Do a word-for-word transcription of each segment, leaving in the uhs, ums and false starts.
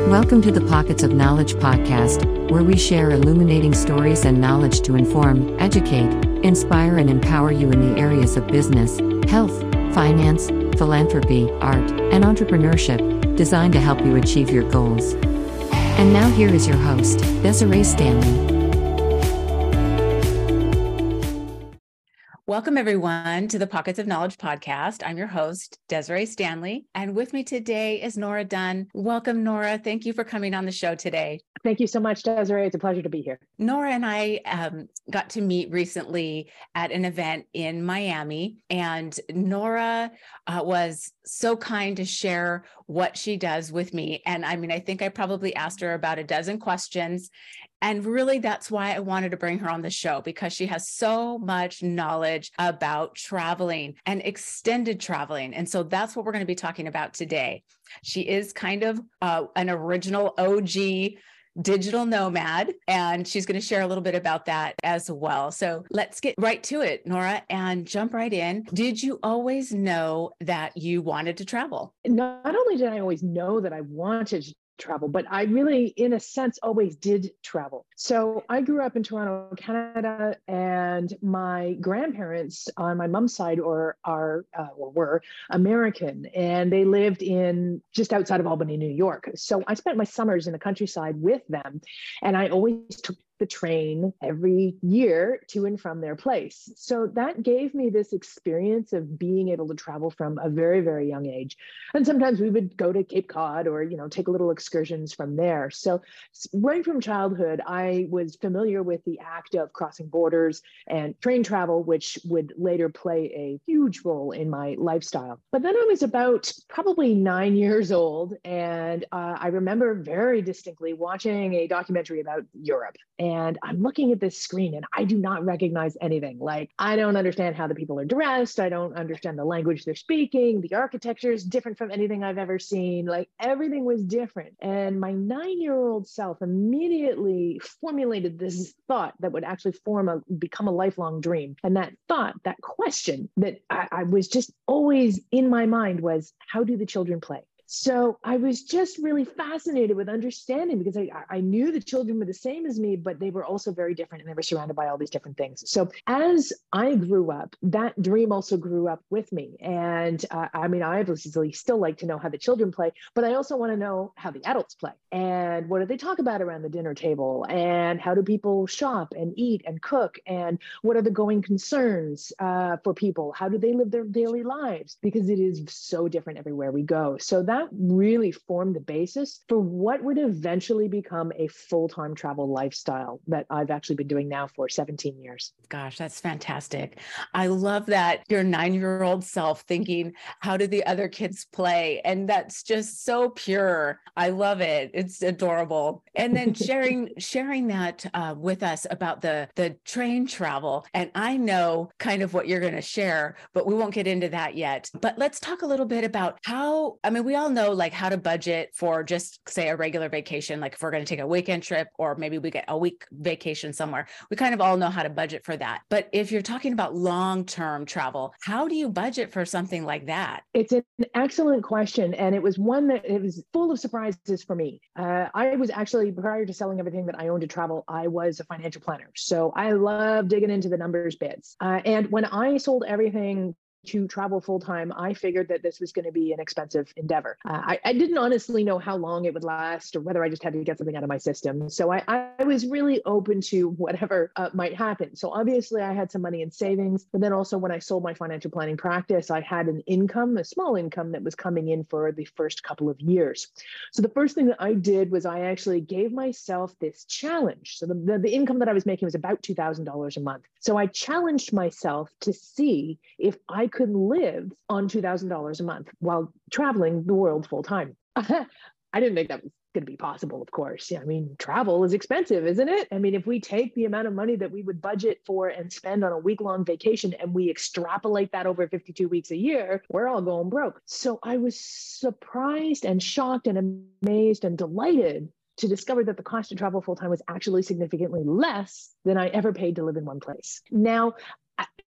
Welcome to the Pockets of Knowledge podcast, where we share illuminating stories and knowledge to inform, educate, inspire and empower you in the areas of business, health, finance, philanthropy, art, and entrepreneurship, designed to help you achieve your goals. And now here is your host, Desiree Stanley. Welcome, everyone, to the Pockets of Knowledge podcast. I'm your host, Desiree Stanley, and with me today is Nora Dunn. Welcome, Nora. Thank you for coming on the show today. Thank you so much, Desiree. It's a pleasure to be here. Nora and I um, got to meet recently at an event in Miami, and Nora uh, was so kind to share what she does with me. And I mean, I think I probably asked her about a dozen questions. And really, that's why I wanted to bring her on the show, because she has so much knowledge about traveling and extended traveling. And so that's what we're going to be talking about today. She is kind of uh, an original O G digital nomad, and she's going to share a little bit about that as well. So let's get right to it, Nora, and jump right in. Did you always know that you wanted to travel? Not only did I always know that I wanted to travel, but I really, in a sense, always did travel. So I grew up in Toronto, Canada, and my grandparents on my mom's side or are uh, or were American, and they lived in just outside of Albany, New York. So I spent my summers in the countryside with them, and I always took the train every year to and from their place. So that gave me this experience of being able to travel from a very, very young age. And sometimes we would go to Cape Cod or, you know, take little excursions from there. So right from childhood, I was familiar with the act of crossing borders and train travel, which would later play a huge role in my lifestyle. But then I was about probably nine years old. And uh, I remember very distinctly watching a documentary about Europe. And I'm looking at this screen and I do not recognize anything. Like, I don't understand how the people are dressed. I don't understand the language they're speaking. The architecture is different from anything I've ever seen. Like, everything was different. And my nine-year-old self immediately formulated this thought that would actually form a, become a lifelong dream. And that thought, that question that I, I was just always in my mind was, how do the children play? So I was just really fascinated with understanding, because I, I knew the children were the same as me, but they were also very different and they were surrounded by all these different things. So as I grew up, that dream also grew up with me. And uh, I mean, I obviously still like to know how the children play, but I also want to know how the adults play and what do they talk about around the dinner table and how do people shop and eat and cook and what are the going concerns uh, for people? How do they live their daily lives? Because it is so different everywhere we go. So that That really formed the basis for what would eventually become a full-time travel lifestyle that I've actually been doing now for seventeen years. Gosh, that's fantastic. I love that your nine-year-old self thinking, how do the other kids play? And that's just so pure. I love it. It's adorable. And then sharing sharing that uh, with us about the, the train travel. And I know kind of what you're going to share, but we won't get into that yet. But let's talk a little bit about how, I mean, we all all know like how to budget for just say a regular vacation. Like if we're going to take a weekend trip or maybe we get a week vacation somewhere, we kind of all know how to budget for that. But if you're talking about long-term travel, how do you budget for something like that? It's an excellent question. And it was one that it was full of surprises for me. Uh, I was actually, prior to selling everything that I owned to travel, I was a financial planner. So I love digging into the numbers bits. Uh, and when I sold everything to travel full-time, I figured that this was going to be an expensive endeavor. Uh, I, I didn't honestly know how long it would last or whether I just had to get something out of my system. So I, I was really open to whatever uh, might happen. So obviously I had some money in savings, but then also when I sold my financial planning practice, I had an income, a small income that was coming in for the first couple of years. So the first thing that I did was I actually gave myself this challenge. So the, the, the income that I was making was about two thousand dollars a month. So I challenged myself to see if I could live on two thousand dollars a month while traveling the world full time. I didn't think that was going to be possible, of course. I mean, travel is expensive, isn't it? I mean, if we take the amount of money that we would budget for and spend on a week-long vacation and we extrapolate that over fifty-two weeks a year, we're all going broke. So I was surprised and shocked and amazed and delighted to discover that the cost to travel full-time was actually significantly less than I ever paid to live in one place. Now,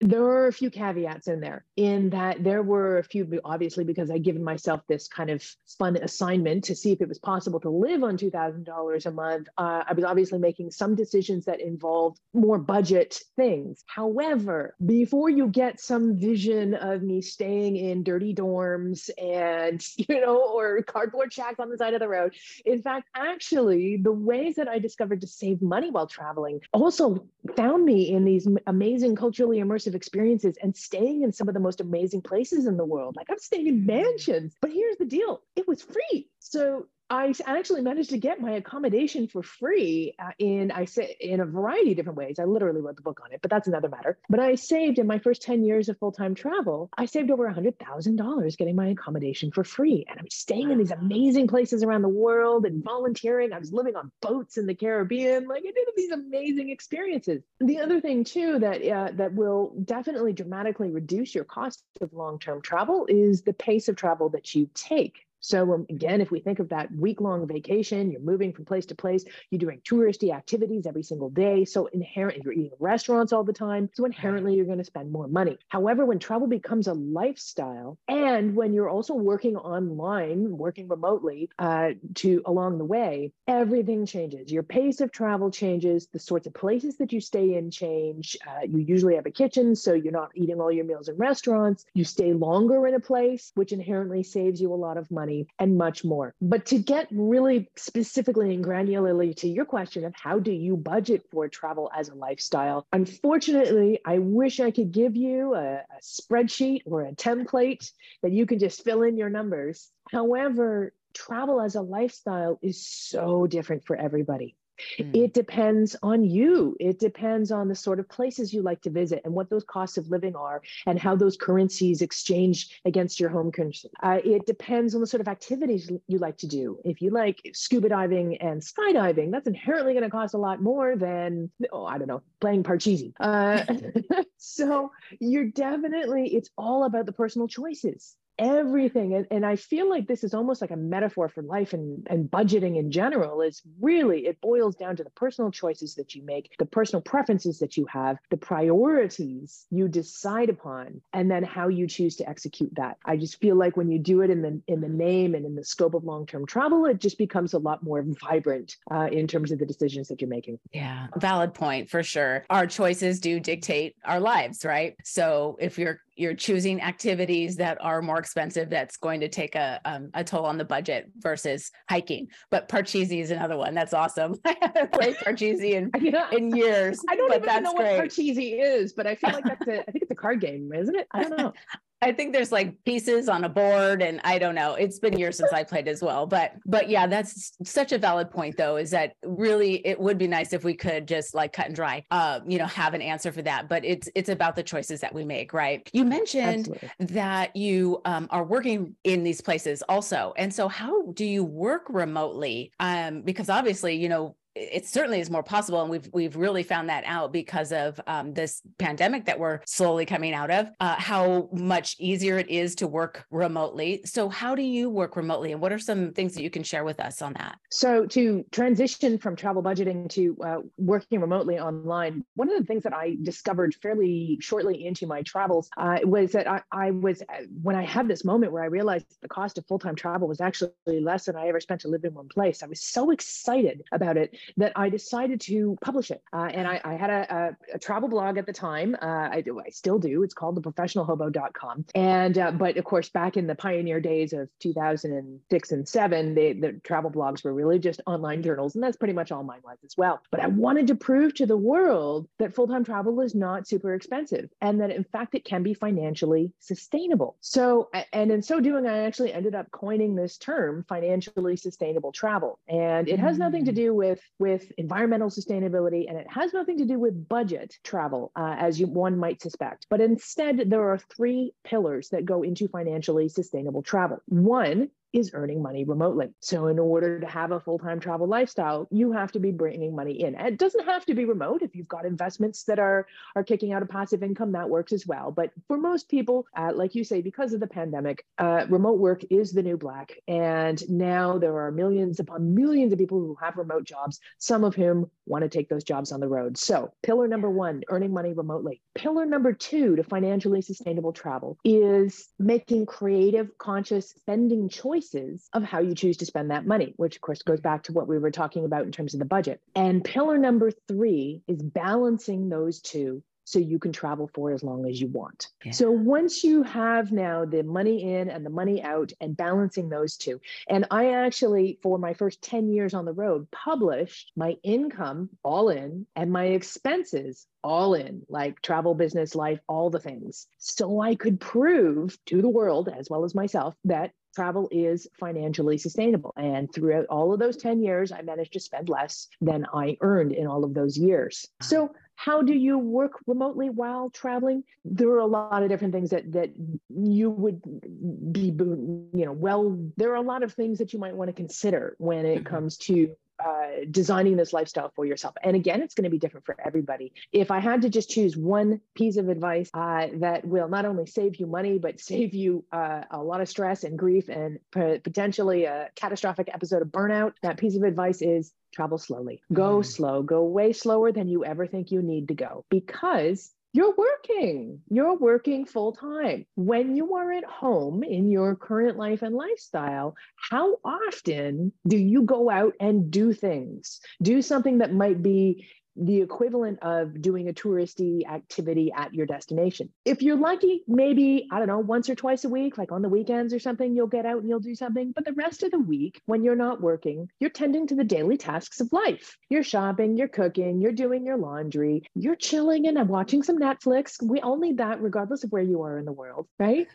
there were a few caveats in there, in that there were a few, obviously, because I'd given myself this kind of fun assignment to see if it was possible to live on two thousand dollars a month. Uh, I was obviously making some decisions that involved more budget things. However, before you get some vision of me staying in dirty dorms and, you know, or cardboard shacks on the side of the road, in fact, actually, the ways that I discovered to save money while traveling also found me in these amazing culturally immersive experiences and staying in some of the most amazing places in the world. Like, I'm staying in mansions, but here's the deal. It was free. So I actually managed to get my accommodation for free uh, in I say in a variety of different ways. I literally wrote the book on it, but that's another matter. But I saved, in my first ten years of full-time travel, I saved over one hundred thousand dollars getting my accommodation for free. And I'm staying in these amazing places around the world and volunteering. I was living on boats in the Caribbean. Like, I did these amazing experiences. The other thing too that uh, that will definitely dramatically reduce your cost of long-term travel is the pace of travel that you take. So um, again, if we think of that week-long vacation, you're moving from place to place, you're doing touristy activities every single day. So inherently, you're eating at restaurants all the time. So inherently, you're going to spend more money. However, when travel becomes a lifestyle, and when you're also working online, working remotely uh, to along the way, everything changes. Your pace of travel changes. The sorts of places that you stay in change. Uh, you usually have a kitchen, so you're not eating all your meals in restaurants. You stay longer in a place, which inherently saves you a lot of money, and much more. But to get really specifically and granularly to your question of how do you budget for travel as a lifestyle, unfortunately, I wish I could give you a, a spreadsheet or a template that you can just fill in your numbers. However, travel as a lifestyle is so different for everybody. Mm. It depends on you. It depends on the sort of places you like to visit and what those costs of living are and how those currencies exchange against your home currency. Uh, it depends on the sort of activities you like to do. If you like scuba diving and skydiving, that's inherently going to cost a lot more than, oh, I don't know, playing Parcheesi. Uh, so you're definitely, it's all about the personal choices. Everything. And, and I feel like this is almost like a metaphor for life and, and budgeting in general. Is really, it boils down to the personal choices that you make, the personal preferences that you have, the priorities you decide upon, and then how you choose to execute that. I just feel like when you do it in the in the name and in the scope of long-term travel, it just becomes a lot more vibrant uh, in terms of the decisions that you're making. Yeah, valid point for sure. Our choices do dictate our lives, right? So if you're you're choosing activities that are more expensive, that's going to take a um, a toll on the budget versus hiking. But Parcheesi is another one. That's awesome. I haven't played Parcheesi in, yeah. in years. I don't but even that's know great. what Parcheesi is, but I feel like that's a, I think it's a card game, isn't it? I don't know. I think there's like pieces on a board, and I don't know. It's been years since I played as well, but, but yeah, that's such a valid point though, is that really, it would be nice if we could just like cut and dry, uh, you know, have an answer for that, but it's, it's about the choices that we make, right? You mentioned Absolutely. that you um, are working in these places also. And so how do you work remotely? Um, because obviously, you know, it certainly is more possible. And we've, we've really found that out because of um, this pandemic that we're slowly coming out of, uh, how much easier it is to work remotely. So how do you work remotely, and what are some things that you can share with us on that? So to transition from travel budgeting to uh, working remotely online, one of the things that I discovered fairly shortly into my travels uh, was that I, I was, when I had this moment where I realized the cost of full-time travel was actually less than I ever spent to live in one place, I was so excited about it that I decided to publish it. Uh, and I, I had a, a, a travel blog at the time. Uh, I, do, I still do. It's called the professional hobo dot com. And, uh, but of course, back in the pioneer days of two thousand six and seven, they, the travel blogs were really just online journals. And that's pretty much all mine was as well. But I wanted to prove to the world that full-time travel is not super expensive, and that in fact, it can be financially sustainable. So, and in so doing, I actually ended up coining this term, financially sustainable travel. And it has nothing to do with with environmental sustainability, and it has nothing to do with budget travel, uh, as you, one might suspect. But instead, there are three pillars that go into financially sustainable travel. One is earning money remotely. So in order to have a full-time travel lifestyle, you have to be bringing money in. It doesn't have to be remote. If you've got investments that are, are kicking out a passive income, that works as well. But for most people, uh, like you say, because of the pandemic, uh, remote work is the new black. And now there are millions upon millions of people who have remote jobs, some of whom want to take those jobs on the road. So pillar number one, earning money remotely. Pillar number two to financially sustainable travel is making creative, conscious spending choices of how you choose to spend that money, which of course goes back to what we were talking about in terms of the budget. And pillar number three is balancing those two so you can travel for as long as you want. Yeah. So once you have now the money in and the money out and balancing those two, and I actually, for my first ten years on the road, published my income all in and my expenses all in, like travel, business, life, all the things. So I could prove to the world, as well as myself, that travel is financially sustainable. And throughout all of those ten years, I managed to spend less than I earned in all of those years. So how do you work remotely while traveling? There are a lot of different things that that you would be, you know, well, there are a lot of things that you might want to consider when it comes to uh, designing this lifestyle for yourself. And again, it's going to be different for everybody. If I had to just choose one piece of advice uh, that will not only save you money, but save you uh, a lot of stress and grief and p- potentially a catastrophic episode of burnout, that piece of advice is travel slowly. Go mm. slow, go way slower than you ever think you need to go, because you're working, you're working full time. When you are at home in your current life and lifestyle, how often do you go out and do things, do something that might be the equivalent of doing a touristy activity at your destination? If you're lucky, maybe, I don't know, once or twice a week, like on the weekends or something, you'll get out and you'll do something. But the rest of the week, when you're not working, you're tending to the daily tasks of life. You're shopping, you're cooking, you're doing your laundry, you're chilling and watching some Netflix. We all need that regardless of where you are in the world, right?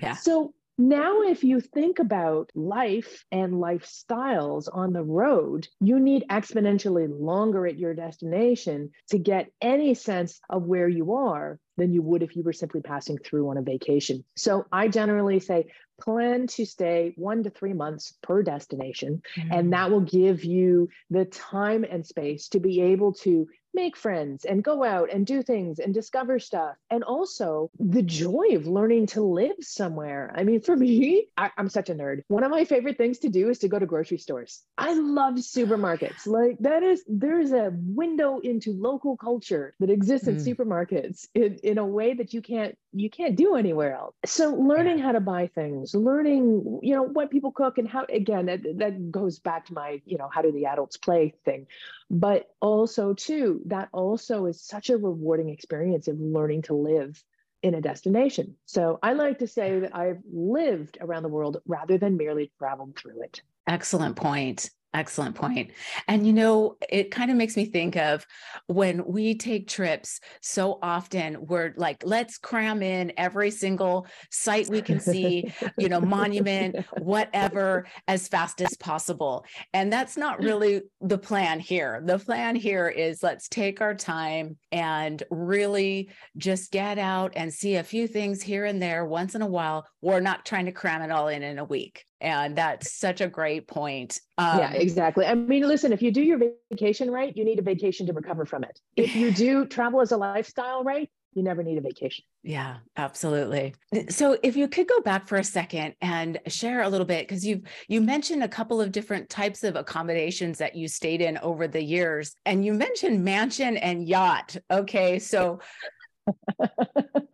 Yeah. So now, if you think about life and lifestyles on the road, you need exponentially longer at your destination to get any sense of where you are than you would if you were simply passing through on a vacation. So I generally say, plan to stay one to three months per destination, mm-hmm. and that will give you the time and space to be able to make friends and go out and do things and discover stuff. And also the joy of learning to live somewhere. I mean, for me, I, I'm such a nerd. One of my favorite things to do is to go to grocery stores. I love supermarkets. Like that is, there's a window into local culture that exists in mm. supermarkets in, in a way that you can't, you can't do anywhere else. So learning yeah. how to buy things, learning, you know, what people cook and how, again, that, that goes back to my, you know, how do the adults play thing. But also too, that also is such a rewarding experience of learning to live in a destination. So I like to say that I've lived around the world rather than merely traveled through it. Excellent point. Excellent point. And, you know, it kind of makes me think of when we take trips, so often we're like, let's cram in every single sight we can see, you know, monument, whatever, as fast as possible. And that's not really the plan here. The plan here is let's take our time and really just get out and see a few things here and there once in a while. We're not trying to cram it all in in a week. And that's such a great point. Um, yeah, exactly. I mean, listen, if you do your vacation right, you need a vacation to recover from it. If you do travel as a lifestyle right, you never need a vacation. Yeah, absolutely. So if you could go back for a second and share a little bit, because you've you mentioned a couple of different types of accommodations that you stayed in over the years, and you mentioned mansion and yacht. Okay, so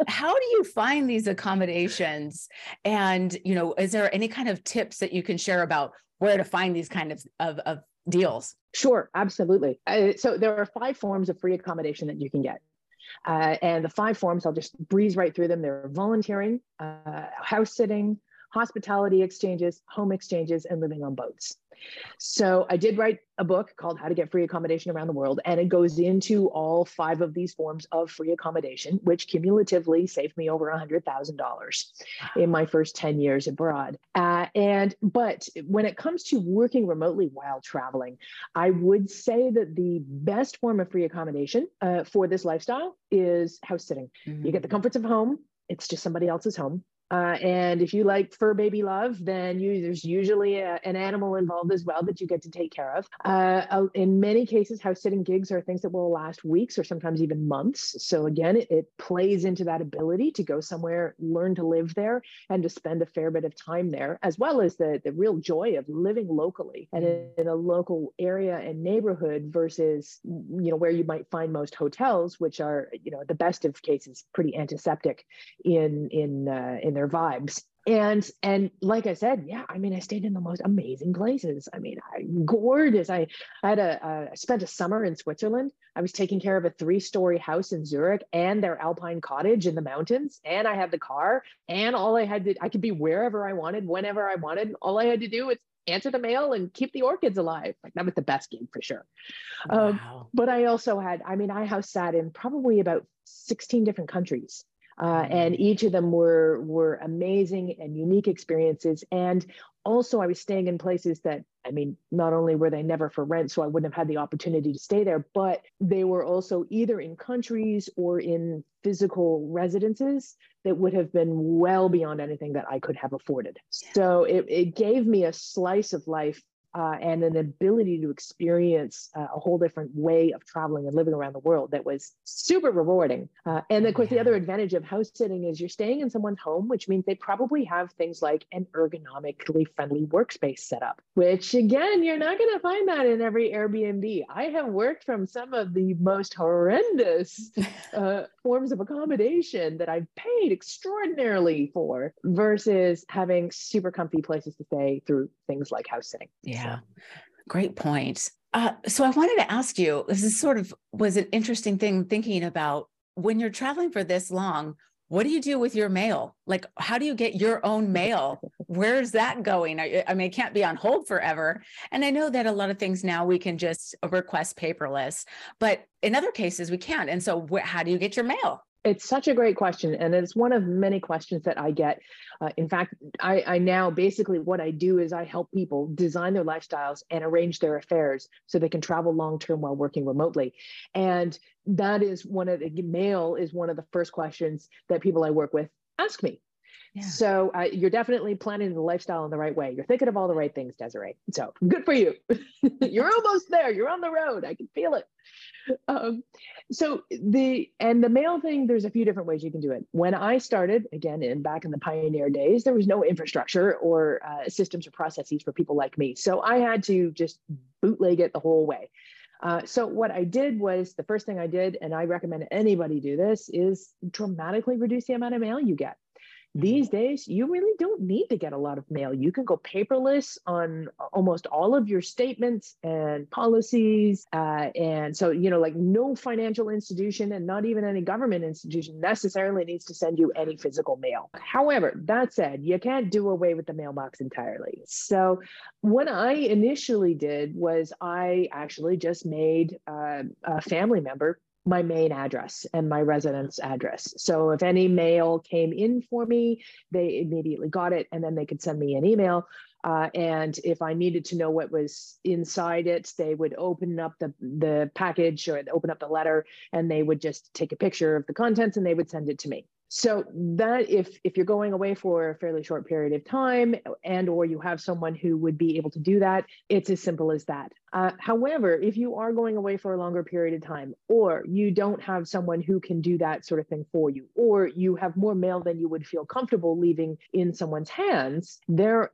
how do you find these accommodations? And, you know, is there any kind of tips that you can share about where to find these kind of, of, of deals? Sure, absolutely. Uh, so there are five forms of free accommodation that you can get. Uh, and the five forms, I'll just breeze right through them. They're volunteering, uh, house sitting, hospitality exchanges, home exchanges, and living on boats. So I did write a book called How to Get Free Accommodation Around the World, and it goes into all five of these forms of free accommodation, which cumulatively saved me over one hundred thousand dollars in my first ten years abroad. Uh, and but when it comes to working remotely while traveling, I would say that the best form of free accommodation uh, for this lifestyle is house sitting. Mm-hmm. You get the comforts of home. It's just somebody else's home. Uh, and if you like fur baby love, then you, there's usually a, an animal involved as well that you get to take care of. Uh, in many cases, house sitting gigs are things that will last weeks or sometimes even months. So again, it, it plays into that ability to go somewhere, learn to live there, and to spend a fair bit of time there, as well as the, the real joy of living locally and in, in a local area and neighborhood versus, you know, where you might find most hotels, which are, you know, the best of cases, pretty antiseptic in, in, uh, in their vibes. And, and like I said, yeah, I mean, I stayed in the most amazing places. I mean, I, gorgeous. I, I had a, a, I spent a summer in Switzerland. I was taking care of a three-story house in Zurich and their alpine cottage in the mountains. And I had the car, and all I had to, I could be wherever I wanted, whenever I wanted. All I had to do was answer the mail and keep the orchids alive. Like, that was the best gig for sure. Wow. Um, but I also had, I mean, I house sat in probably about sixteen different countries. Uh, and each of them were were amazing and unique experiences. And also, I was staying in places that, I mean, not only were they never for rent, so I wouldn't have had the opportunity to stay there, but they were also either in countries or in physical residences that would have been well beyond anything that I could have afforded. So it, it gave me a slice of life. Uh, and an ability to experience uh, a whole different way of traveling and living around the world that was super rewarding. Uh, and of course, yeah. the other advantage of house sitting is you're staying in someone's home, which means they probably have things like an ergonomically friendly workspace set up, which again, you're not going to find that in every Airbnb. I have worked from some of the most horrendous uh, forms of accommodation that I've paid extraordinarily for versus having super comfy places to stay through things like house sitting. Yeah. Yeah, great point. Uh, so I wanted to ask you, this is sort of was an interesting thing thinking about when you're traveling for this long, what do you do with your mail? Like, how do you get your own mail? Where's that going? I, I mean, it can't be on hold forever. And I know that a lot of things now we can just request paperless, but in other cases we can't. And so wh- how do you get your mail? It's such a great question. And it's one of many questions that I get. Uh, in fact, I, I now basically what I do is I help people design their lifestyles and arrange their affairs so they can travel long-term while working remotely. And that is one of the mail is one of the first questions that people I work with ask me. Yeah. So uh, you're definitely planning the lifestyle in the right way. You're thinking of all the right things, Desiree. So good for you. You're almost there. You're on the road. I can feel it. Um, so the, and the mail thing, there's a few different ways you can do it. When I started, again, in back in the pioneer days, there was no infrastructure or uh, systems or processes for people like me. So I had to just bootleg it the whole way. Uh, so what I did was the first thing I did, and I recommend anybody do this, is dramatically reduce the amount of mail you get. These days, you really don't need to get a lot of mail. You can go paperless on almost all of your statements and policies. Uh, and so, you know, like no financial institution and not even any government institution necessarily needs to send you any physical mail. However, that said, you can't do away with the mailbox entirely. So what I initially did was I actually just made uh, a family member my main address and my residence address. So if any mail came in for me, they immediately got it, and then they could send me an email. Uh, and if I needed to know what was inside it, they would open up the, the package or open up the letter, and they would just take a picture of the contents and they would send it to me. So that if, if you're going away for a fairly short period of time and or you have someone who would be able to do that, it's as simple as that. Uh, however, if you are going away for a longer period of time or you don't have someone who can do that sort of thing for you, or you have more mail than you would feel comfortable leaving in someone's hands, there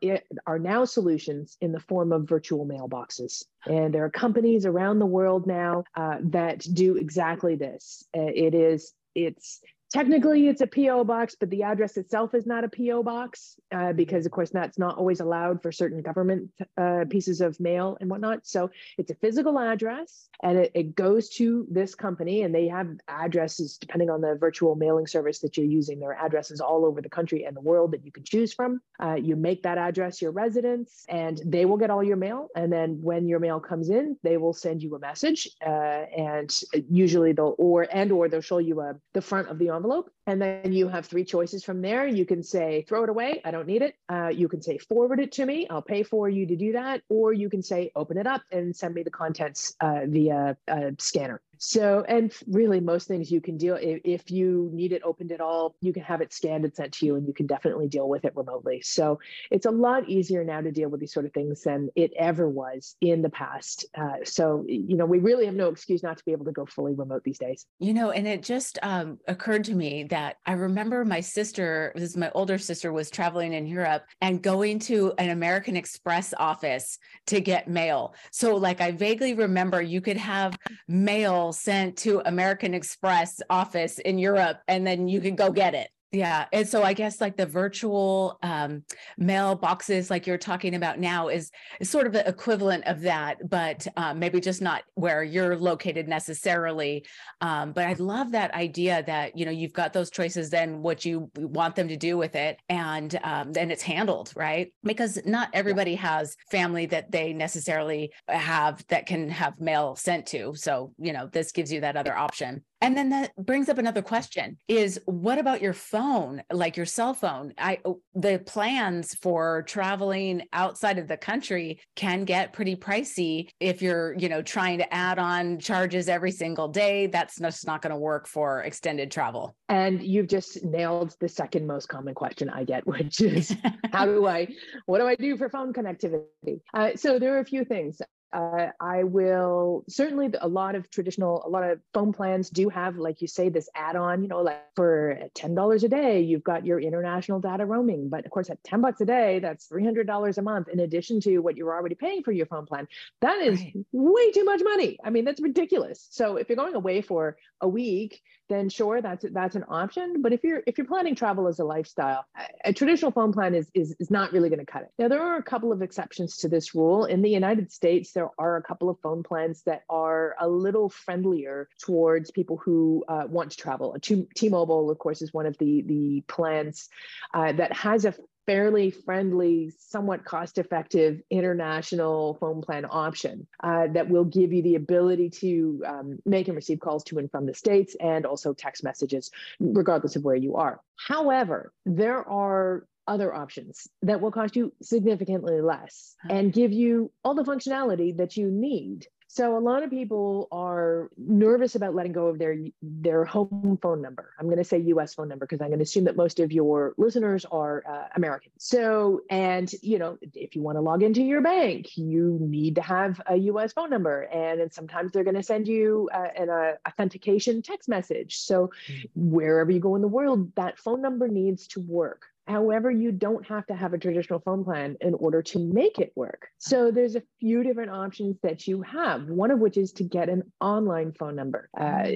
are now solutions in the form of virtual mailboxes. And there are companies around the world now uh, that do exactly this. Uh, it is, it's... Technically, it's a P O box, but the address itself is not a P O box uh, because, of course, that's not always allowed for certain government uh, pieces of mail and whatnot. So it's a physical address, and it, it goes to this company, and they have addresses, depending on the virtual mailing service that you're using. There are addresses all over the country and the world that you can choose from. Uh, you make that address your residence, and they will get all your mail. And then when your mail comes in, they will send you a message, uh, and usually they'll or and or they'll show you a, the front of the envelope. And then you have three choices from there. You can say, throw it away. I don't need it. Uh, you can say, forward it to me. I'll pay for you to do that. Or you can say, open it up and send me the contents uh, via a scanner. So, and really most things you can deal, if, if you need it opened at all, you can have it scanned and sent to you, and you can definitely deal with it remotely. So it's a lot easier now to deal with these sort of things than it ever was in the past. Uh, so, you know, we really have no excuse not to be able to go fully remote these days. You know, and it just um, occurred to me that I remember my sister, this is my older sister, was traveling in Europe and going to an American Express office to get mail. So like, I vaguely remember you could have mail sent to American Express office in Europe, and then you can go get it. Yeah. And so I guess like the virtual um, mail boxes, like you're talking about now, is, is sort of the equivalent of that, but uh, maybe just not where you're located necessarily. Um, but I love that idea that, you know, you've got those choices, then what you want them to do with it. And then um, it's handled, right? Because not everybody has family that they necessarily have that can have mail sent to. So, you know, this gives you that other option. And then that brings up another question is, what about your phone, like your cell phone? I, the plans for traveling outside of the country can get pretty pricey if you're, you know, trying to add on charges every single day. That's just not going to work for extended travel. And you've just nailed the second most common question I get, which is how do I, what do I do for phone connectivity? Uh, so there are a few things. Uh, I will certainly a lot of traditional, a lot of phone plans do have, like you say, this add-on, you know, like for ten dollars a day, you've got your international data roaming, but of course at ten bucks a day, that's three hundred dollars a month in addition to what you're already paying for your phone plan. That is right. Way too much money. I mean, that's ridiculous. So if you're going away for a week, then sure, that's, that's an option. But if you're, if you're planning travel as a lifestyle, a traditional phone plan is, is, is not really going to cut it. Now, there are a couple of exceptions to this rule. In the United States, there are a couple of phone plans that are a little friendlier towards people who uh, want to travel. T-Mobile, of course, is one of the, the plans uh, that has a fairly friendly, somewhat cost-effective international phone plan option uh, that will give you the ability to um, make and receive calls to and from the States and also text messages, regardless of where you are. However, there are other options that will cost you significantly less and give you all the functionality that you need. So a lot of people are nervous about letting go of their, their home phone number. I'm going to say U S phone number because I'm going to assume that most of your listeners are uh, American. So, and, you know, if you want to log into your bank, you need to have a U S phone number. And, and sometimes they're going to send you uh, an uh, authentication text message. So wherever you go in the world, that phone number needs to work. However, you don't have to have a traditional phone plan in order to make it work. So there's a few different options that you have, one of which is to get an online phone number. Uh,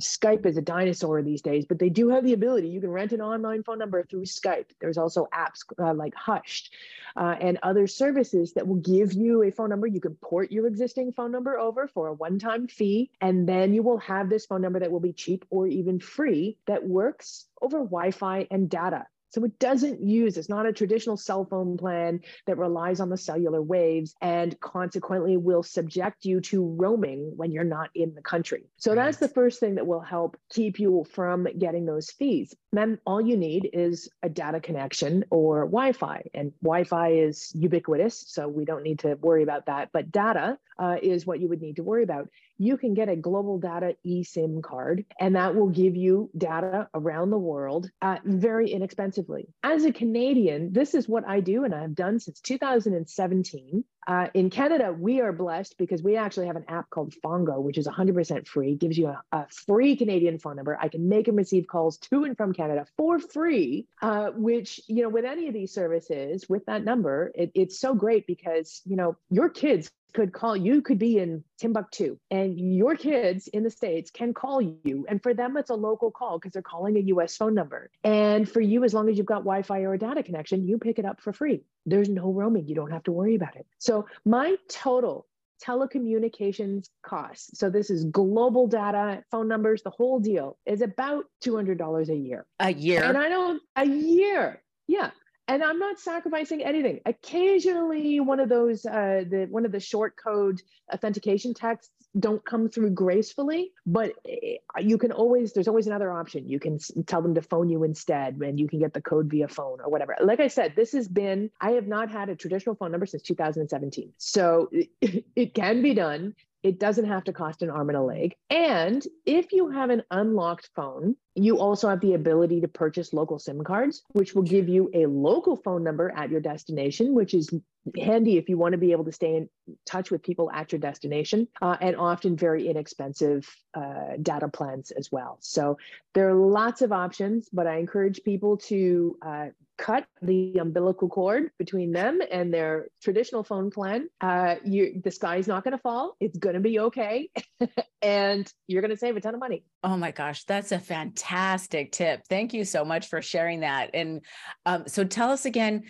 Skype is a dinosaur these days, but they do have the ability. You can rent an online phone number through Skype. There's also apps uh, like Hushed uh, and other services that will give you a phone number. You can port your existing phone number over for a one-time fee, and then you will have this phone number that will be cheap or even free that works over Wi-Fi and data. So it doesn't use, it's not a traditional cell phone plan that relies on the cellular waves and consequently will subject you to roaming when you're not in the country. So right. That's the first thing that will help keep you from getting those fees. Then all you need is a data connection or Wi-Fi, and Wi-Fi is ubiquitous, so we don't need to worry about that. But data uh, is what you would need to worry about. You can get a global data eSIM card, and that will give you data around the world uh, very inexpensively. As a Canadian, this is what I do, and I've done since two thousand seventeen. Uh, in Canada, we are blessed because we actually have an app called Fongo, which is one hundred percent free, gives you a, a free Canadian phone number. I can make and receive calls to and from Canada for free, uh, which, you know, with any of these services, with that number, it, it's so great because, you know, your kids could call, you could be in Timbuktu and your kids in the States can call you. And for them, it's a local call because they're calling a U S phone number. And for you, as long as you've got Wi-Fi or a data connection, you pick it up for free. There's no roaming. You don't have to worry about it. So my total telecommunications costs, so this is global data, phone numbers, the whole deal, is about two hundred dollars a year. A year. And I don't, a year. Yeah. And I'm not sacrificing anything. Occasionally, one of those, uh, the one of the short code authentication texts don't come through gracefully, but you can always, there's always another option. You can tell them to phone you instead, and you can get the code via phone or whatever. Like I said, this has been, I have not had a traditional phone number since two thousand seventeen. So it, it can be done. It doesn't have to cost an arm and a leg. And if you have an unlocked phone, you also have the ability to purchase local SIM cards, which will give you a local phone number at your destination, which is handy if you want to be able to stay in touch with people at your destination, uh, and often very inexpensive uh, data plans as well. So there are lots of options, but I encourage people to uh, cut the umbilical cord between them and their traditional phone plan. Uh, you, the sky's not going to fall. It's going to be okay. And you're going to save a ton of money. Oh my gosh, that's a fantastic tip. Thank you so much for sharing that. And um, so tell us again,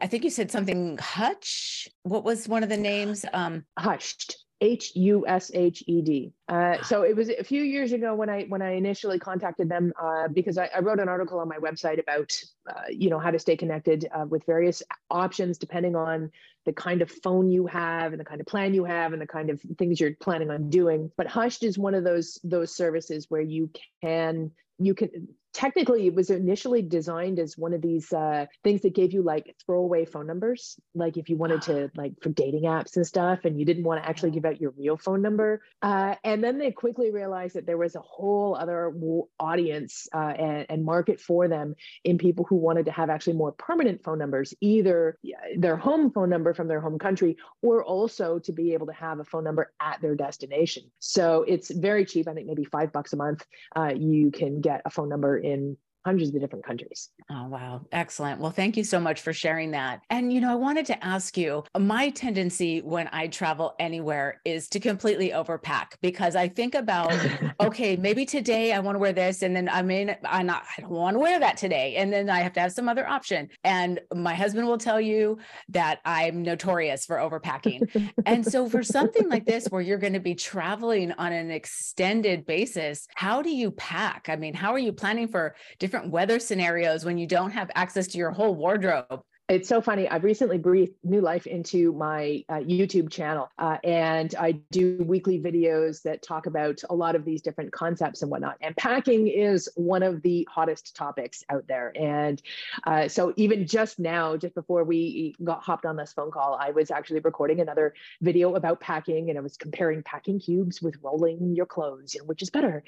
I think you said something Hutch. What was one of the names? Um, Hushed. H U S H E D. Uh, so it was a few years ago when I when I initially contacted them uh, because I, I wrote an article on my website about uh, you know how to stay connected uh, with various options depending on the kind of phone you have and the kind of plan you have and the kind of things you're planning on doing. But Hushed is one of those those services where you can you can technically it was initially designed as one of these uh, things that gave you like throwaway phone numbers, like if you wanted to like for dating apps and stuff, and you didn't want to actually give out your real phone number. Uh, and then they quickly realized that there was a whole other audience uh, and, and market for them in people who wanted to have actually more permanent phone numbers, either their home phone number from their home country, or also to be able to have a phone number at their destination. So it's very cheap. I think maybe five bucks a month. Uh, you can get a phone number in hundreds of different countries. Oh, wow. Excellent. Well, thank you so much for sharing that. And, you know, I wanted to ask you, my tendency when I travel anywhere is to completely overpack because I think about, okay, maybe today I want to wear this. And then I mean, I'm not, I don't want to wear that today. And then I have to have some other option. And my husband will tell you that I'm notorious for overpacking. And so for something like this, where you're going to be traveling on an extended basis, how do you pack? I mean, how are you planning for different different weather scenarios when you don't have access to your whole wardrobe? It's so funny. I've recently breathed new life into my uh, YouTube channel, uh, and I do weekly videos that talk about a lot of these different concepts and whatnot. And packing is one of the hottest topics out there. And uh, so even just now, just before we got hopped on this phone call, I was actually recording another video about packing, and I was comparing packing cubes with rolling your clothes, you know, which is better.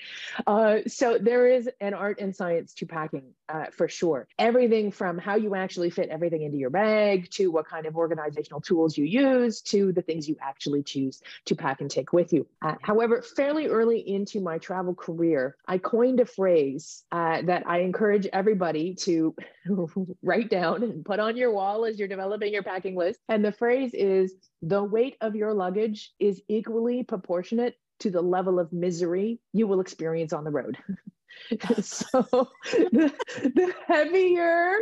Uh, so there is an art and science to packing uh, for sure. Everything from how you actually fit everything into your bag, to what kind of organizational tools you use, to the things you actually choose to pack and take with you. Uh, however, fairly early into my travel career, I coined a phrase uh, that I encourage everybody to write down and put on your wall as you're developing your packing list. And the phrase is, the weight of your luggage is equally proportionate to the level of misery you will experience on the road. So the, the heavier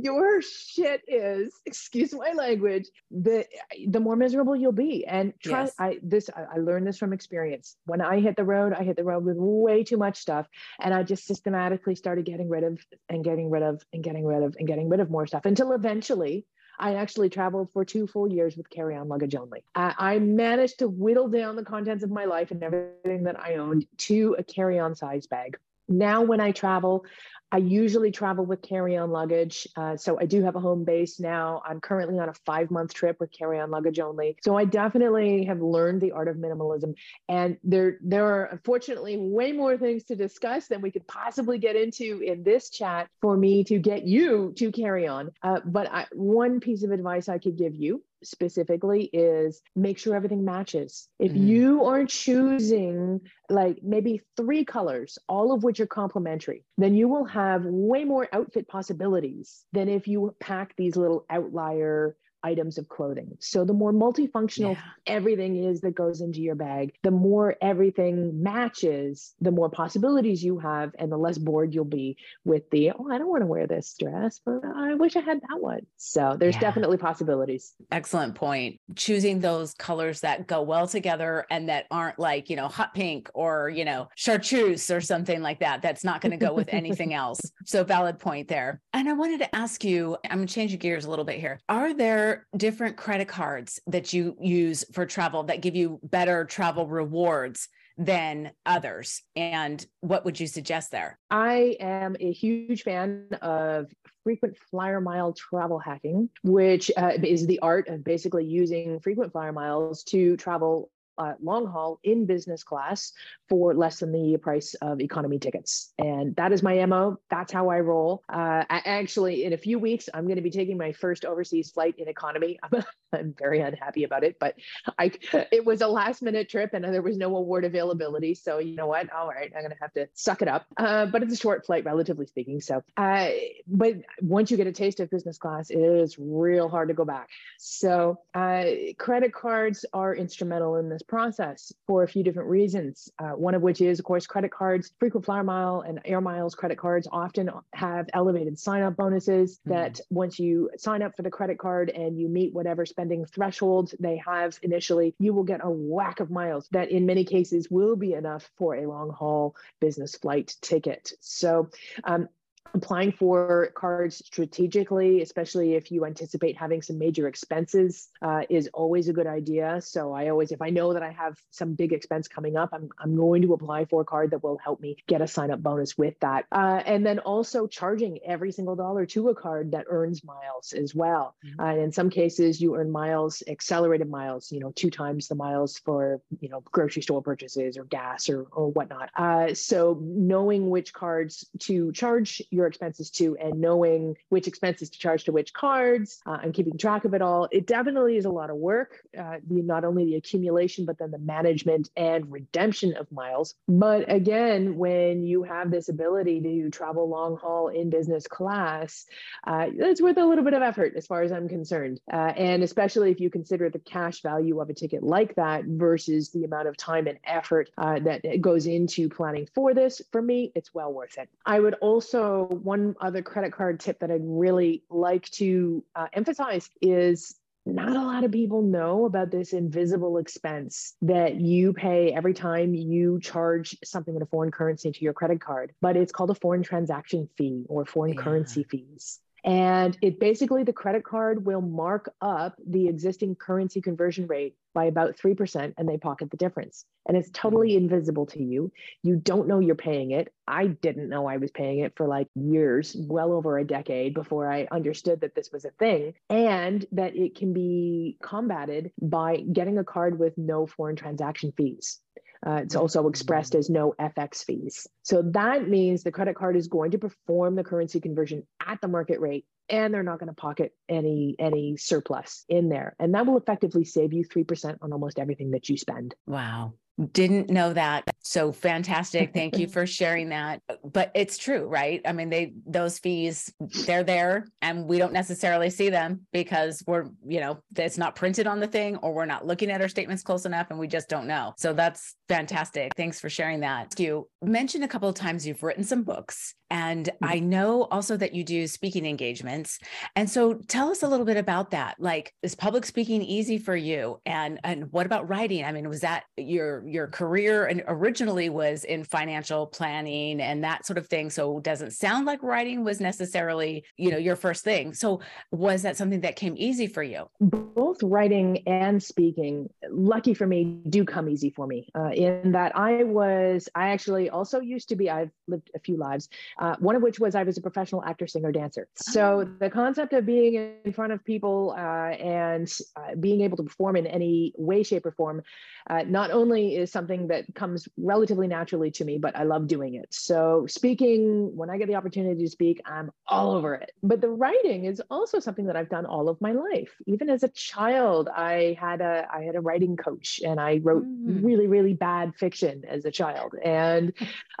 your shit is, excuse my language, the the more miserable you'll be. And try, yes. I this I, I learned this from experience. When I hit the road, I hit the road with way too much stuff, and I just systematically started getting rid of and getting rid of and getting rid of and getting rid of more stuff until eventually I actually traveled for two full years with carry-on luggage only. Uh, I managed to whittle down the contents of my life and everything that I owned to a carry-on size bag. Now, when I travel, I usually travel with carry-on luggage. Uh, so I do have a home base now. I'm currently on a five-month trip with carry-on luggage only. So I definitely have learned the art of minimalism. And there, there are unfortunately way more things to discuss than we could possibly get into in this chat for me to get you to carry on. Uh, but I, one piece of advice I could give you specifically is make sure everything matches. If mm. you are choosing like maybe three colors, all of which are complementary, then you will have way more outfit possibilities than if you pack these little outlier items of clothing. So the more multifunctional yeah. everything is that goes into your bag, the more everything matches, the more possibilities you have, and the less bored you'll be with the, oh, I don't want to wear this dress, but I wish I had that one. So there's yeah. definitely possibilities. Excellent point. Choosing those colors that go well together and that aren't like, you know, hot pink or, you know, chartreuse or something like that. That's not going to go with anything else. So valid point there. And I wanted to ask you, I'm changing gears a little bit here. Are there different credit cards that you use for travel that give you better travel rewards than others? And what would you suggest there? I am a huge fan of frequent flyer mile travel hacking, which uh, is the art of basically using frequent flyer miles to travel uh, long haul in business class for less than the price of economy tickets. And that is my M O. That's how I roll. Uh, I, actually, in a few weeks, I'm going to be taking my first overseas flight in economy. I'm, I'm very unhappy about it, but I, it was a last minute trip and there was no award availability. So you know what? All right, I'm going to have to suck it up. Uh, but it's a short flight, relatively speaking. So, uh, but once you get a taste of business class, it is real hard to go back. So uh, credit cards are instrumental in this process for a few different reasons. Uh, one of which is, of course, credit cards, frequent flyer mile and air miles credit cards often have elevated sign-up bonuses that mm-hmm. once you sign up for the credit card and you meet whatever spending threshold they have initially, you will get a whack of miles that in many cases will be enough for a long haul business flight ticket. So, um, applying for cards strategically, especially if you anticipate having some major expenses, uh, is always a good idea. So I always, if I know that I have some big expense coming up, I'm, I'm going to apply for a card that will help me get a sign up bonus with that. Uh, and then also charging every single dollar to a card that earns miles as well. Mm-hmm. Uh, in some cases, you earn miles, accelerated miles, you know, two times the miles for, you know, grocery store purchases or gas or, or whatnot. Uh, so knowing which cards to charge your expenses to and knowing which expenses to charge to which cards uh, and keeping track of it all. It definitely is a lot of work, uh, the, not only the accumulation, but then the management and redemption of miles. But again, when you have this ability to travel long haul in business class, uh, it's worth a little bit of effort as far as I'm concerned. Uh, and especially if you consider the cash value of a ticket like that versus the amount of time and effort uh, that goes into planning for this, for me, it's well worth it. I would also one other credit card tip that I'd really like to uh, emphasize is not a lot of people know about this invisible expense that you pay every time you charge something in a foreign currency to your credit card, but it's called a foreign transaction fee or foreign yeah. currency fees. And it basically, the credit card will mark up the existing currency conversion rate by about three percent and they pocket the difference. And it's totally invisible to you. You don't know you're paying it. I didn't know I was paying it for like years, well over a decade before I understood that this was a thing and that it can be combated by getting a card with no foreign transaction fees. Uh, it's also expressed as no F X fees. So that means the credit card is going to perform the currency conversion at the market rate, and they're not going to pocket any any surplus in there. And that will effectively save you three percent on almost everything that you spend. Wow. Didn't know that. So fantastic. Thank you for sharing that. But it's true, right? I mean, they, those fees, they're there and we don't necessarily see them because we're, you know, it's not printed on the thing or we're not looking at our statements close enough and we just don't know. So that's fantastic. Thanks for sharing that. You mentioned a couple of times you've written some books and mm-hmm. I know also that you do speaking engagements. And so tell us a little bit about that. Like, is public speaking easy for you? And, and what about writing? I mean, was that your your career and originally was in financial planning and that sort of thing. So it doesn't sound like writing was necessarily, you know, your first thing. So was that something that came easy for you? Both writing and speaking, lucky for me, do come easy for me uh, in that I was, I actually also used to be, I've lived a few lives, uh, one of which was I was a professional actor, singer, dancer. So oh. the concept of being in front of people uh, and uh, being able to perform in any way, shape or form, uh, not only is something that comes relatively naturally to me, but I love doing it. So speaking, when I get the opportunity to speak, I'm all over it. But the writing is also something that I've done all of my life. Even as a child, I had a I had a writing coach and I wrote mm. really, really bad fiction as a child. And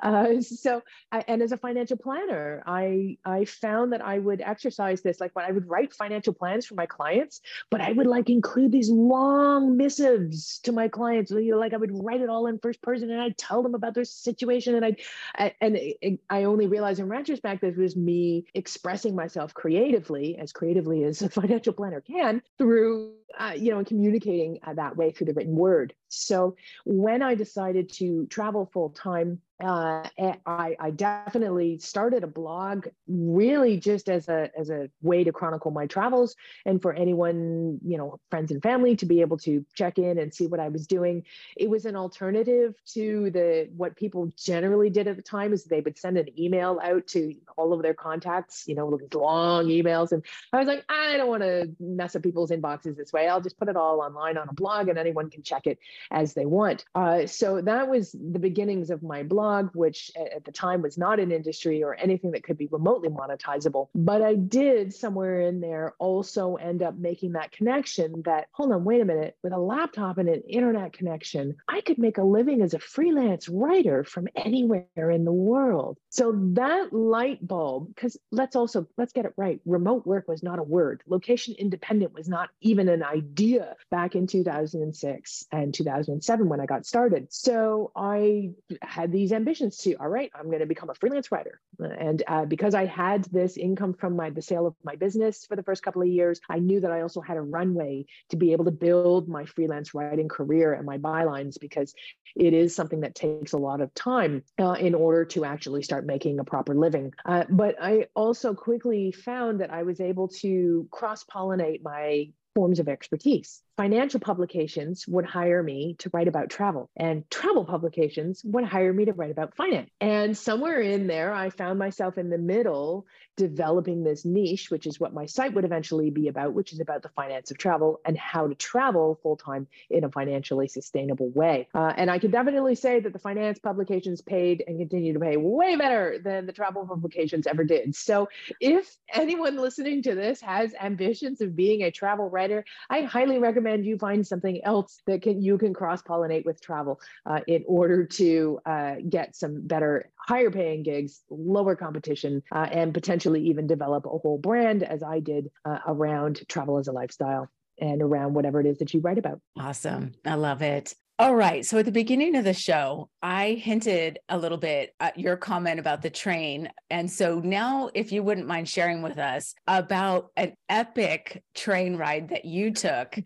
uh, so, and as a financial planner, I, I found that I would exercise this, like when I would write financial plans for my clients, but I would like include these long missives to my clients. Like I would write it all in first person and I'd tell them about their situation. And I, and I only realized in retrospect that it was me expressing myself creatively, as creatively as a financial planner can, through, uh, you know, communicating that way through the written word. So when I decided to travel full time, Uh, and I, I definitely started a blog really just as a, as a way to chronicle my travels and for anyone, you know, friends and family to be able to check in and see what I was doing. It was an alternative to the, what people generally did at the time is they would send an email out to all of their contacts, you know, these long emails. And I was like, I don't want to mess up people's inboxes this way. I'll just put it all online on a blog and anyone can check it as they want. Uh, so that was the beginnings of my blog, which at the time was not an industry or anything that could be remotely monetizable. But I did somewhere in there also end up making that connection that, hold on, wait a minute, with a laptop and an internet connection, I could make a living as a freelance writer from anywhere in the world. So that light bulb, because let's also, let's get it right. Remote work was not a word. Location independent was not even an idea back in two thousand six and two thousand seven when I got started. So I had these ambitions to, all right, I'm going to become a freelance writer. And uh, because I had this income from my, the sale of my business for the first couple of years, I knew that I also had a runway to be able to build my freelance writing career and my bylines, because it is something that takes a lot of time uh, in order to actually start making a proper living. Uh, but I also quickly found that I was able to cross-pollinate my forms of expertise. Financial publications would hire me to write about travel, and travel publications would hire me to write about finance. And somewhere in there, I found myself in the middle developing this niche, which is what my site would eventually be about, which is about the finance of travel and how to travel full-time in a financially sustainable way. Uh, and I can definitely say that the finance publications paid and continue to pay way better than the travel publications ever did. So if anyone listening to this has ambitions of being a travel writer, I highly recommend And you find something else that can you can cross-pollinate with travel uh, in order to uh, get some better, higher paying gigs, lower competition, uh, and potentially even develop a whole brand as I did uh, around travel as a lifestyle and around whatever it is that you write about. Awesome. I love it. All right. So at the beginning of the show, I hinted a little bit at your comment about the train. And so now, if you wouldn't mind sharing with us about an epic train ride that you took.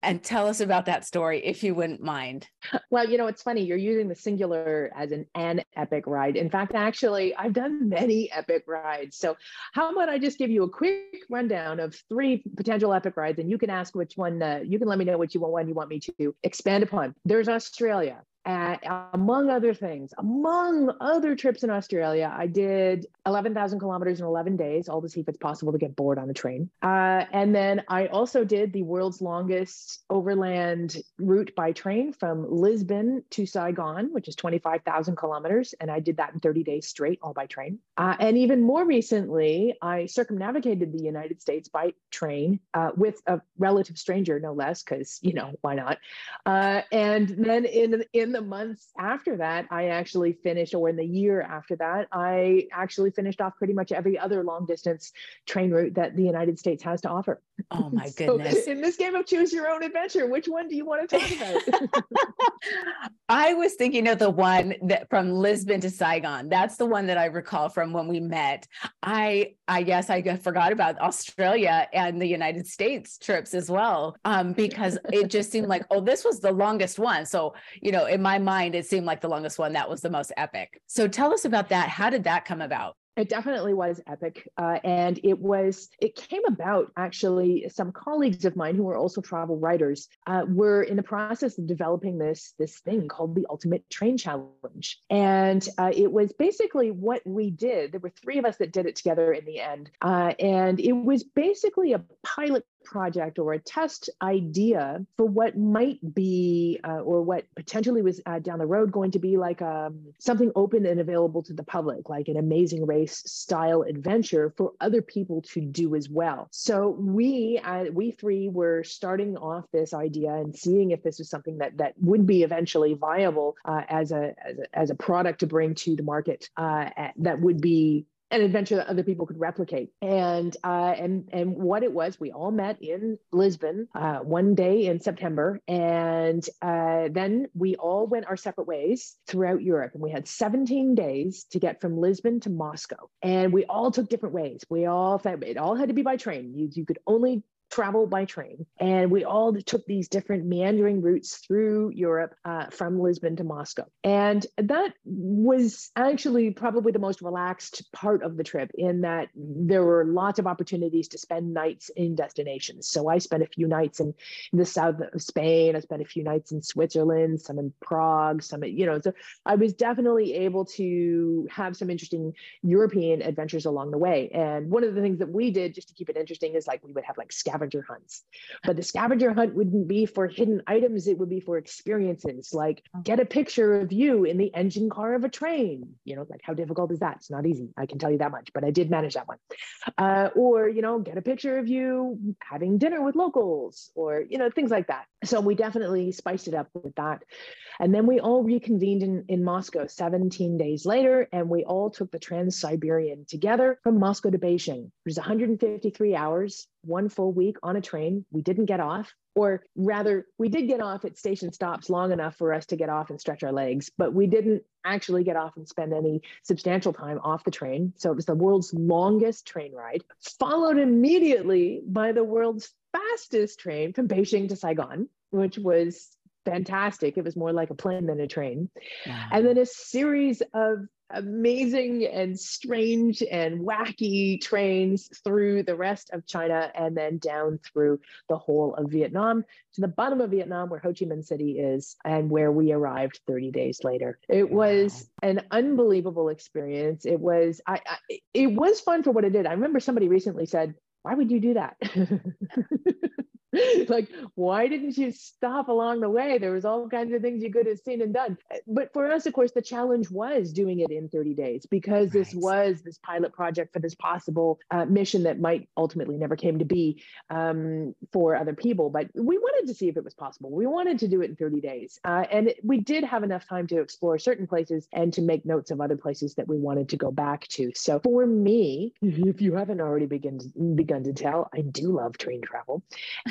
And tell us about that story, if you wouldn't mind. Well, you know, it's funny. You're using the singular as an an epic ride. In fact, actually, I've done many epic rides. So how about I just give you a quick rundown of three potential epic rides, and you can ask which one, uh, you can let me know which one you want me to expand upon. There's Australia. Uh, among other things, among other trips in Australia, I did eleven thousand kilometers in eleven days, all to see if it's possible to get bored on a train. Uh, and then I also did the world's longest overland route by train from Lisbon to Saigon, which is twenty-five thousand kilometers. And I did that in thirty days straight, all by train. Uh, and even more recently, I circumnavigated the United States by train uh, with a relative stranger, no less, because, you know, why not? Uh, and then in, in the The months after that, I actually finished, or in the year after that, I actually finished off pretty much every other long distance train route that the United States has to offer. Oh my goodness. So in this game of choose your own adventure, which one do you want to talk about? I was thinking of the one that from Lisbon to Saigon. That's the one that I recall from when we met. I I guess I forgot about Australia and the United States trips as well, um, because it just seemed like, oh, this was the longest one. So, you know, in my mind, it seemed like the longest one. That was the most epic. So tell us about that. How did that come about? It definitely was epic. Uh, and it was, it came about actually, some colleagues of mine who were also travel writers uh, were in the process of developing this, this thing called the Ultimate Train Challenge. And uh, it was basically what we did. There were three of us that did it together in the end. Uh, and it was basically a pilot project or a test idea for what might be uh, or what potentially was uh, down the road going to be like um, something open and available to the public, like an Amazing Race style adventure for other people to do as well. So we uh, we three were starting off this idea and seeing if this was something that that would be eventually viable uh, as, a, as a as a product to bring to the market uh, at, that would be an adventure that other people could replicate. And uh, and and what it was, we all met in Lisbon uh, one day in September. And uh, then we all went our separate ways throughout Europe. And we had seventeen days to get from Lisbon to Moscow. And we all took different ways. We all, it all had to be by train. You, you could only travel by train. And we all took these different meandering routes through Europe uh, from Lisbon to Moscow. And that was actually probably the most relaxed part of the trip, in that there were lots of opportunities to spend nights in destinations. So I spent a few nights in the south of Spain. I spent a few nights in Switzerland, some in Prague, some, you know, so I was definitely able to have some interesting European adventures along the way. And one of the things that we did just to keep it interesting is like, we would have like scavenger hunts, but the scavenger hunt wouldn't be for hidden items. It would be for experiences, like get a picture of you in the engine car of a train. You know, like how difficult is that? It's not easy. I can tell you that much, but I did manage that one. Uh, or, you know, get a picture of you having dinner with locals, or, you know, things like that. So we definitely spiced it up with that. And then we all reconvened in, in Moscow seventeen days later, and we all took the Trans-Siberian together from Moscow to Beijing. It was one hundred fifty-three hours, one full week on a train. We didn't get off, or rather, we did get off at station stops long enough for us to get off and stretch our legs, but we didn't actually get off and spend any substantial time off the train. So it was the world's longest train ride, followed immediately by the world's fastest train from Beijing to Saigon, which was fantastic. It was more like a plane than a train. Wow. And then a series of amazing and strange and wacky trains through the rest of China, and then down through the whole of Vietnam to the bottom of Vietnam, where Ho Chi Minh City is, and where we arrived thirty days later. It was an unbelievable experience. It was, I, I it was fun for what it did. I remember somebody recently said, "Why would you do that?" Like, why didn't you stop along the way? There was all kinds of things you could have seen and done. But for us, of course, the challenge was doing it in thirty days, because right. This was this pilot project for this possible uh, mission that might ultimately never came to be um, for other people. But we wanted to see if it was possible. We wanted to do it in thirty days. Uh, and it, we did have enough time to explore certain places and to make notes of other places that we wanted to go back to. So for me, if you haven't already begin to, begun to tell, I do love train travel.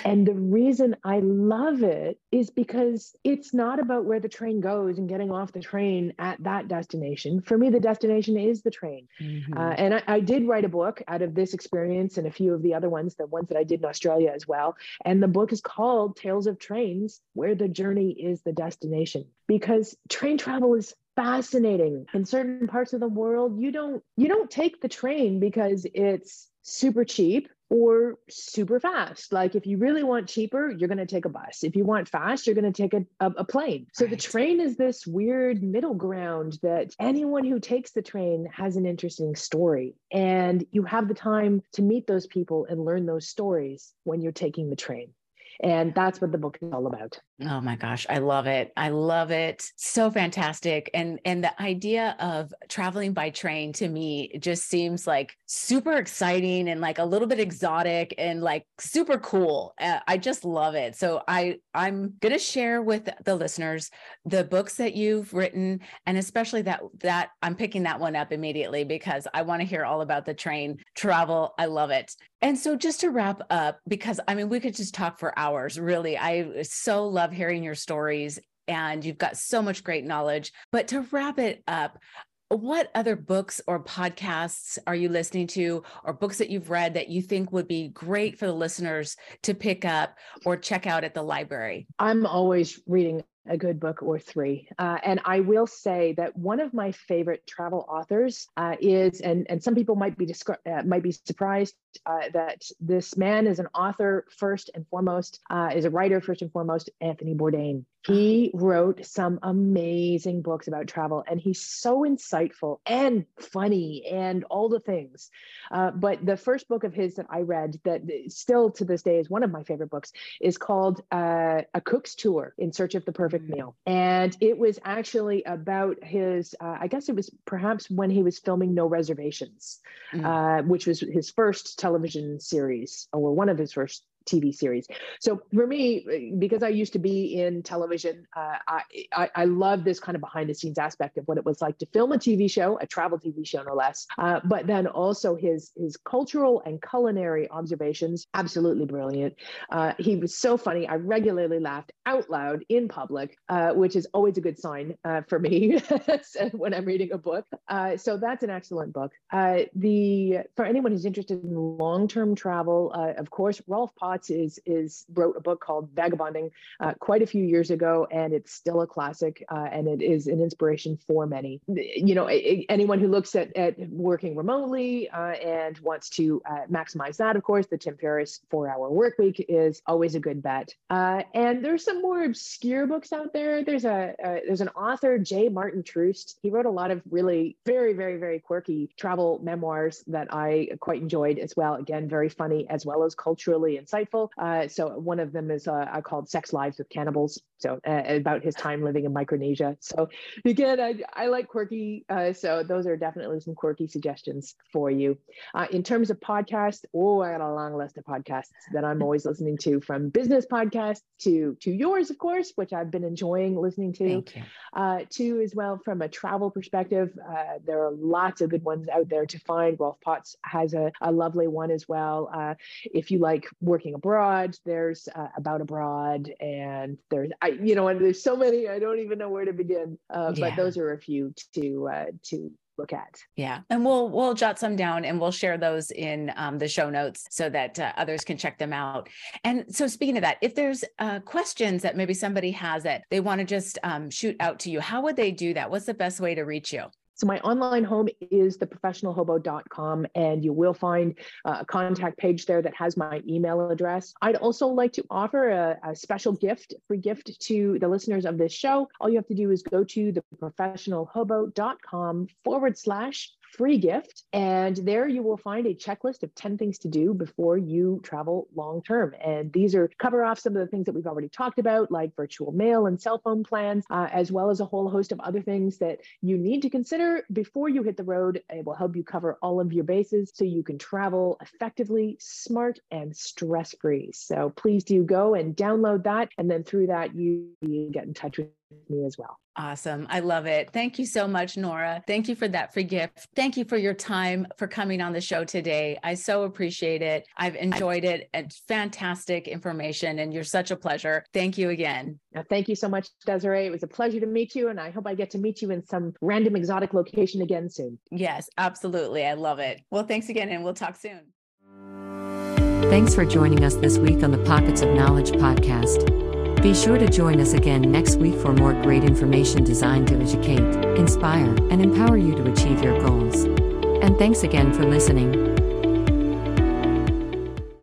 And the reason I love it is because it's not about where the train goes and getting off the train at that destination. For me, the destination is the train. Mm-hmm. Uh, and I, I did write a book out of this experience and a few of the other ones, the ones that I did in Australia as well. And the book is called Tales of Trains: Where the Journey is the Destination, because train travel is fascinating. In certain parts of the world, you don't, you don't take the train because it's super cheap or super fast. Like if you really want cheaper, you're going to take a bus. If you want fast, you're going to take a, a, a plane. So right. The train is this weird middle ground that anyone who takes the train has an interesting story. And you have the time to meet those people and learn those stories when you're taking the train. And that's what the book is all about. Oh my gosh. I love it. I love it. So fantastic. And, and the idea of traveling by train to me just seems like super exciting and like a little bit exotic and like super cool. Uh, I just love it. So I, I'm going to share with the listeners the books that you've written, and especially that, that I'm picking that one up immediately because I want to hear all about the train travel. I love it. And so just to wrap up, because I mean, we could just talk for hours, really. I so love hearing your stories and you've got so much great knowledge, but to wrap it up, what other books or podcasts are you listening to, or books that you've read that you think would be great for the listeners to pick up or check out at the library? I'm always reading a good book or three. Uh, and I will say that one of my favorite travel authors uh, is, and, and some people might be discri- uh, might be surprised uh, that this man is an author first and foremost, uh, is a writer first and foremost, Anthony Bourdain. He wrote some amazing books about travel, and he's so insightful and funny and all the things. Uh, but the first book of his that I read that still to this day is one of my favorite books is called uh, A Cook's Tour in Search of the Perfect Meal. And it was actually about his, uh, I guess it was perhaps when he was filming No Reservations, mm-hmm. uh, which was his first television series, or one of his first T V series. So for me, because I used to be in television, uh, I, I, I love this kind of behind the scenes aspect of what it was like to film a T V show, a travel T V show no less, uh, but then also his, his cultural and culinary observations, absolutely brilliant. Uh, he was so funny. I regularly laughed out loud in public, uh, which is always a good sign uh, for me when I'm reading a book. Uh, so that's an excellent book. Uh, the for anyone who's interested in long-term travel, uh, of course, Rolf Potts Potts is, is wrote a book called Vagabonding uh, quite a few years ago, and it's still a classic, uh, and it is an inspiration for many. You know, anyone who looks at, at working remotely uh, and wants to uh, maximize that, of course, the Tim Ferriss Four Hour Work Week is always a good bet. Uh, and there's some more obscure books out there. There's a uh, there's an author, J. Martin Troost. He wrote a lot of really very, very, very quirky travel memoirs that I quite enjoyed as well. Again, very funny as well as culturally insightful. Uh, so one of them is uh, called Sex Lives with Cannibals. So uh, about his time living in Micronesia. So again, I, I like quirky. Uh, so those are definitely some quirky suggestions for you. Uh, in terms of podcasts, oh, I got a long list of podcasts that I'm always listening to, from business podcasts to, to yours, of course, which I've been enjoying listening to. Thank you. Uh, to as well, from a travel perspective, uh, there are lots of good ones out there to find. Rolf Potts has a, a lovely one as well. Uh, if you like working abroad, there's uh, About Abroad, and there's, I, you know, and there's so many, I don't even know where to begin, uh, yeah. but those are a few to, uh, to look at. Yeah. And we'll, we'll jot some down and we'll share those in um, the show notes so that uh, others can check them out. And so speaking of that, if there's uh, questions that maybe somebody has that they want to just um, shoot out to you, how would they do that? What's the best way to reach you? So my online home is the professional hobo dot com, and you will find a contact page there that has my email address. I'd also like to offer a, a special gift, free gift to the listeners of this show. All you have to do is go to the professional hobo dot com forward slash free gift. And there you will find a checklist of ten things to do before you travel long-term. And these are cover off some of the things that we've already talked about, like virtual mail and cell phone plans, uh, as well as a whole host of other things that you need to consider before you hit the road. It will help you cover all of your bases so you can travel effectively, smart, and stress-free. So please do go and download that. And then through that, you, you get in touch with me as well. Awesome. I love it. Thank you so much, Nora. Thank you for that free gift. Thank you for your time, for coming on the show today. I so appreciate it. I've enjoyed it. It's fantastic information, and you're such a pleasure. Thank you again. Now, thank you so much, Desiree. It was a pleasure to meet you, and I hope I get to meet you in some random exotic location again soon. Yes, absolutely. I love it. Well, thanks again, and we'll talk soon. Thanks for joining us this week on the Pockets of Knowledge podcast. Be sure to join us again next week for more great information designed to educate, inspire, and empower you to achieve your goals. And thanks again for listening.